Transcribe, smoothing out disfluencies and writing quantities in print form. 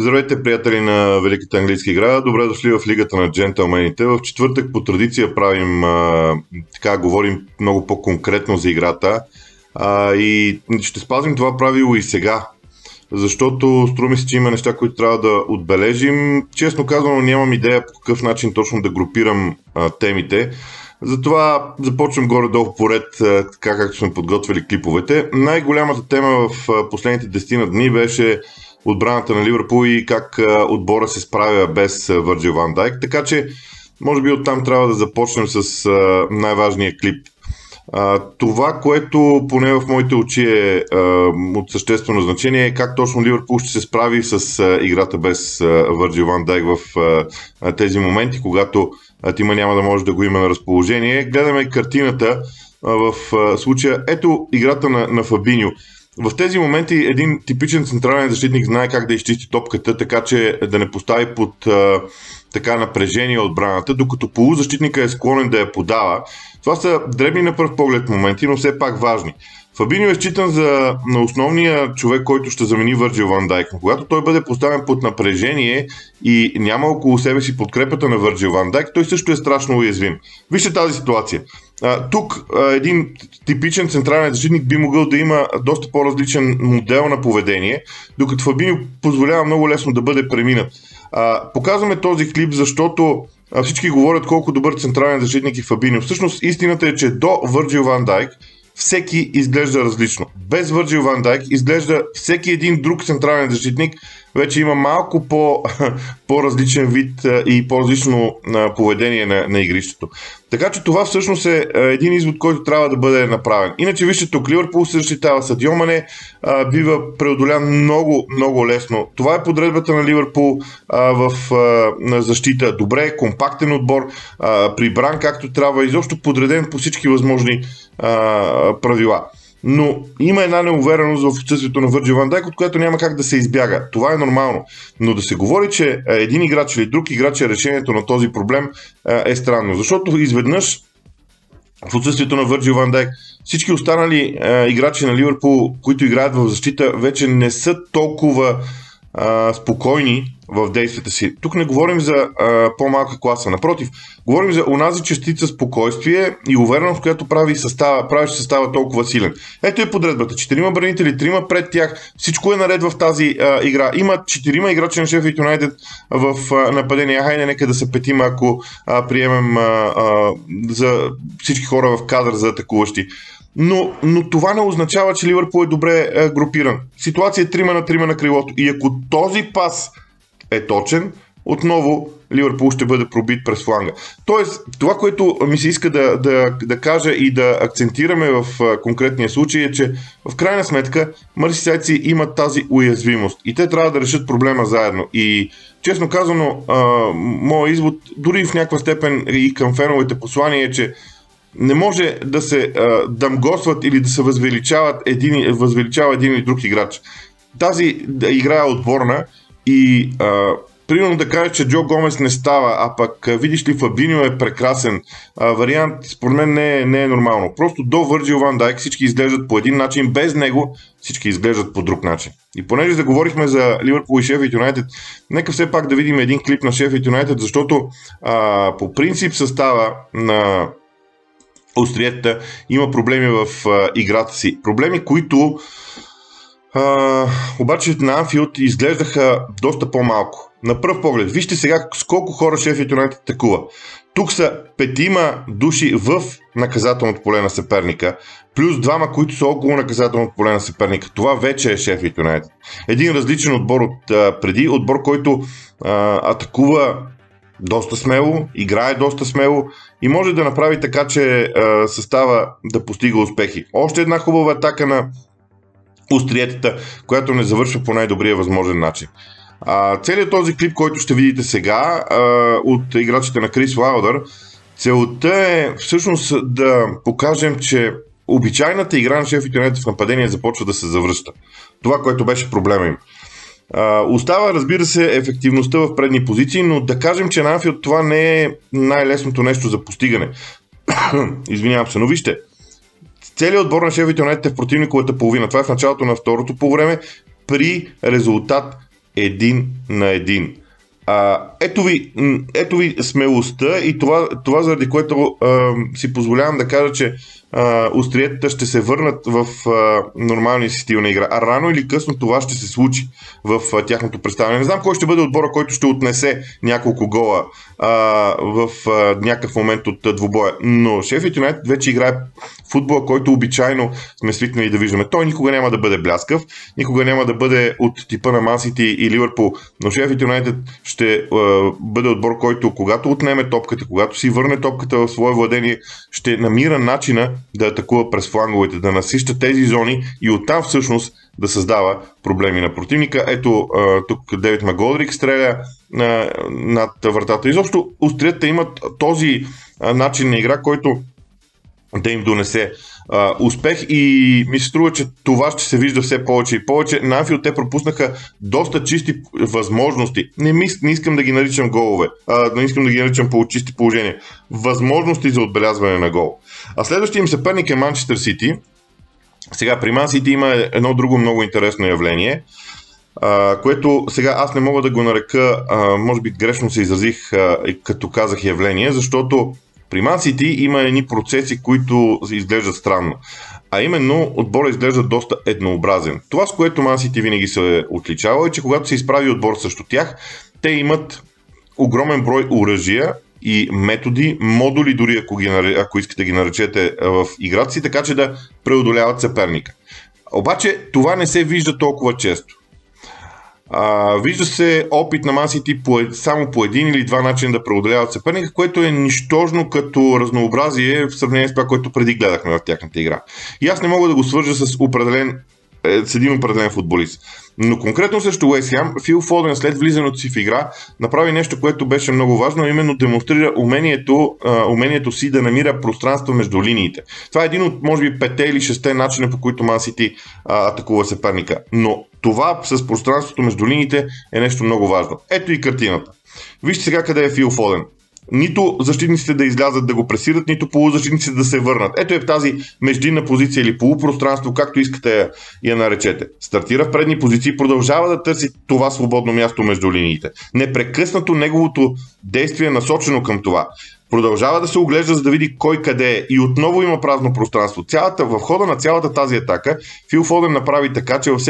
Здравейте, приятели на Великата английска игра. Добре дошли в Лигата на джентълмените. В четвъртък по традиция правим, говорим много по-конкретно за играта и ще спазим това правило и сега, защото струми се, че има неща, които трябва да отбележим. Честно казвам, нямам идея по какъв начин точно да групирам темите. Затова започвам горе-долу поред, така както сме подготвили клиповете. Най-голямата тема в последните 10 дни беше отбраната на Ливърпул и как отбора се справя без Virgil van Dijk. Така че, може би оттам трябва да започнем с най-важния клип. Това, което поне в моите очи е от съществено значение, е как точно Ливърпул ще се справи с играта без Virgil van Dijk в тези моменти, когато тима няма да може да го има на разположение. Гледаме картината в случая. Ето играта на Фабиньо. В тези моменти един типичен централен защитник знае как да изчисти топката, така че да не постави под напрежение отбраната, докато полузащитника е склонен да я подава. Това са дребни на пръв поглед моменти, но все пак важни. Фабиньо е считан за основния човек, който ще замени Върджил Ван Дайк, но когато той бъде поставен под напрежение и няма около себе си подкрепата на Върджил Ван Дайк, той също е страшно уязвим. Вижте тази ситуация. Тук един типичен централен защитник би могъл да има доста по-различен модел на поведение, докато Фабиньо позволява много лесно да бъде преминат. Показваме този клип, защото всички говорят колко добър централен защитник е Фабиньо. Всъщност истината е, че до Върджил Ван Дайк всеки изглежда различно. Без Върджил Ван Дайк изглежда всеки един друг централен защитник вече има малко по-различен вид и по-различно поведение на игрището. Така че това всъщност е един извод, който трябва да бъде направен. Иначе вижте тук, Ливърпул се защитава, Садио Мане бива преодолян много, много лесно. Това е подредбата на Ливърпул на защита. Добре, компактен отбор, прибран както трябва, изобщо подреден по всички възможни правила. Но има една неувереност в отсъствието на Върджил Ван Дайк, от която няма как да се избяга. Това е нормално. Но да се говори, че един играч или друг играч е решението на този проблем, е странно. Защото изведнъж в отсъствието на Върджил Ван Дайк всички останали играчи на Ливърпул, които играят в защита, вече не са толкова спокойни в действията си. Тук не говорим за по-малка класа. Напротив, говорим за онази частица спокойствие и увереност, която правиш състава толкова силен. Ето е подредбата. 4 бранители, 3 пред тях. Всичко е наред в тази игра. Има 4 играчи на Шеффилд Юнайтед в нападение. Хайде, нека да са 5, ако приемем за всички хора в кадър за атакуващи. Но това не означава, че Ливърпул е добре групиран. Ситуация е 3 на 3 на крилото. И ако този пас е точен, отново Ливърпул ще бъде пробит през фланга. Тоест, това, което ми се иска да кажа и да акцентираме в конкретния случай е, че в крайна сметка мърсисайдци имат тази уязвимост и те трябва да решат проблема заедно. И честно казано, моят извод, дори в някаква степен и към феновите послания е, че не може да се дамгосват или да се възвеличава един или друг играч. Тази игра е отборна и примерно да кажеш, че Джо Гомес не става, а пък видиш ли Фабиньо е прекрасен вариант, според мен не е нормално. Просто до Върджил Ван Дайк всички изглеждат по един начин, без него всички изглеждат по друг начин. И понеже заговорихме за Ливърпул и Шеффилд Юнайтед, нека все пак да видим един клип на Шеффилд Юнайтед, защото по принцип състава на Австрията има проблеми в играта си. Проблеми, които обаче на Анфилд изглеждаха доста по-малко. На пръв поглед, вижте сега с колко хора Шеффилд Юнайтед атакува. Тук са 5 души в наказателното поле на съперника, плюс 2, които са около наказателното поле на съперника. Това вече е Шеффилд Юнайтед. Един различен отбор от преди, отбор, който атакува доста смело, играе доста смело и може да направи така, че състава да постига успехи. Още една хубава атака на остриетата, която не завършва по най-добрия възможен начин. Целият този клип, който ще видите сега от играчите на Крис Лаудър, целта е всъщност да покажем, че обичайната игра на Шеффилд Юнайтед в нападение започва да се завръща. Това, което беше проблема им. Остава, разбира се, ефективността в предни позиции, но да кажем, че на Анфилд това не е най-лесното нещо за постигане. Извинявам се, но вижте, целият отбор на Шеффилд Юнайтед е в противниковата половина. Това е в началото на второто по време при резултат 1 на 1. Ето ви смелостта и това заради което си позволявам да кажа, че остриетата ще се върнат в нормалния си стил на игра. А рано или късно това ще се случи в тяхното представяне. Не знам кой ще бъде отбора, който ще отнесе няколко гола в някакъв момент от двубоя. Но Sheffield United вече играе футбола, който обичайно сме свикнали да виждаме. Той никога няма да бъде бляскав, никога няма да бъде от типа на Man City и Liverpool. Но Sheffield United ще бъде отбор, който когато отнеме топката, когато си върне топката в свое владение, ще намира начина да атакува през фланговете, да насища тези зони и оттам всъщност да създава проблеми на противника. Ето тук Девид Магодрик стреля над вратата. Изобщо остриетата имат този начин на игра, който да им донесе успех и ми се струва, че това ще се вижда все повече и повече. На Анфилд те пропуснаха доста чисти възможности. Не искам да ги наричам голове, не искам да ги наричам чисти положения. Възможности за отбелязване на гол. А следващия им съперник е Манчестър Сити. Сега при Ман Сити има едно друго много интересно явление, което сега аз не мога да го нарека, може би грешно се изразих като казах явление, защото при Ман Сити има едни процеси, които изглеждат странно. А именно отбора изглежда доста еднообразен. Това, с което Ман Сити винаги се отличава, е, че когато се изправи отбор срещу тях, те имат огромен брой оръжия и методи, модули дори ако искате ги наречете в играта си, така че да преодоляват съперника. Обаче това не се вижда толкова често. Вижда се опит на Ман Сити само по един или два начина да преодоляват съперника, което е нищожно като разнообразие в сравнение с това, което преди гледахме в тяхната игра. И аз не мога да го свържа с един определен футболист. Но конкретно срещу West Ham, Фил Фоден след влизането си в игра направи нещо, което беше много важно, именно демонстрира умението си да намира пространство между линиите. Това е един от, може би, 5 или 6 начина, по които Ман Сити атакува съперника. Но това с пространството между линиите е нещо много важно. Ето и картината. Вижте сега къде е Фил Фоден. Нито защитниците да излязат да го пресират, нито полузащитниците да се върнат. Ето е в тази междинна позиция или полупространство, както искате я наречете. Стартира в предни позиции и продължава да търси това свободно място между линиите. Непрекъснато неговото действие е насочено към това. Продължава да се оглежда, за да види кой къде е и отново има празно пространство. В хода на цялата тази атака Фил Фоден направи така, че във всеки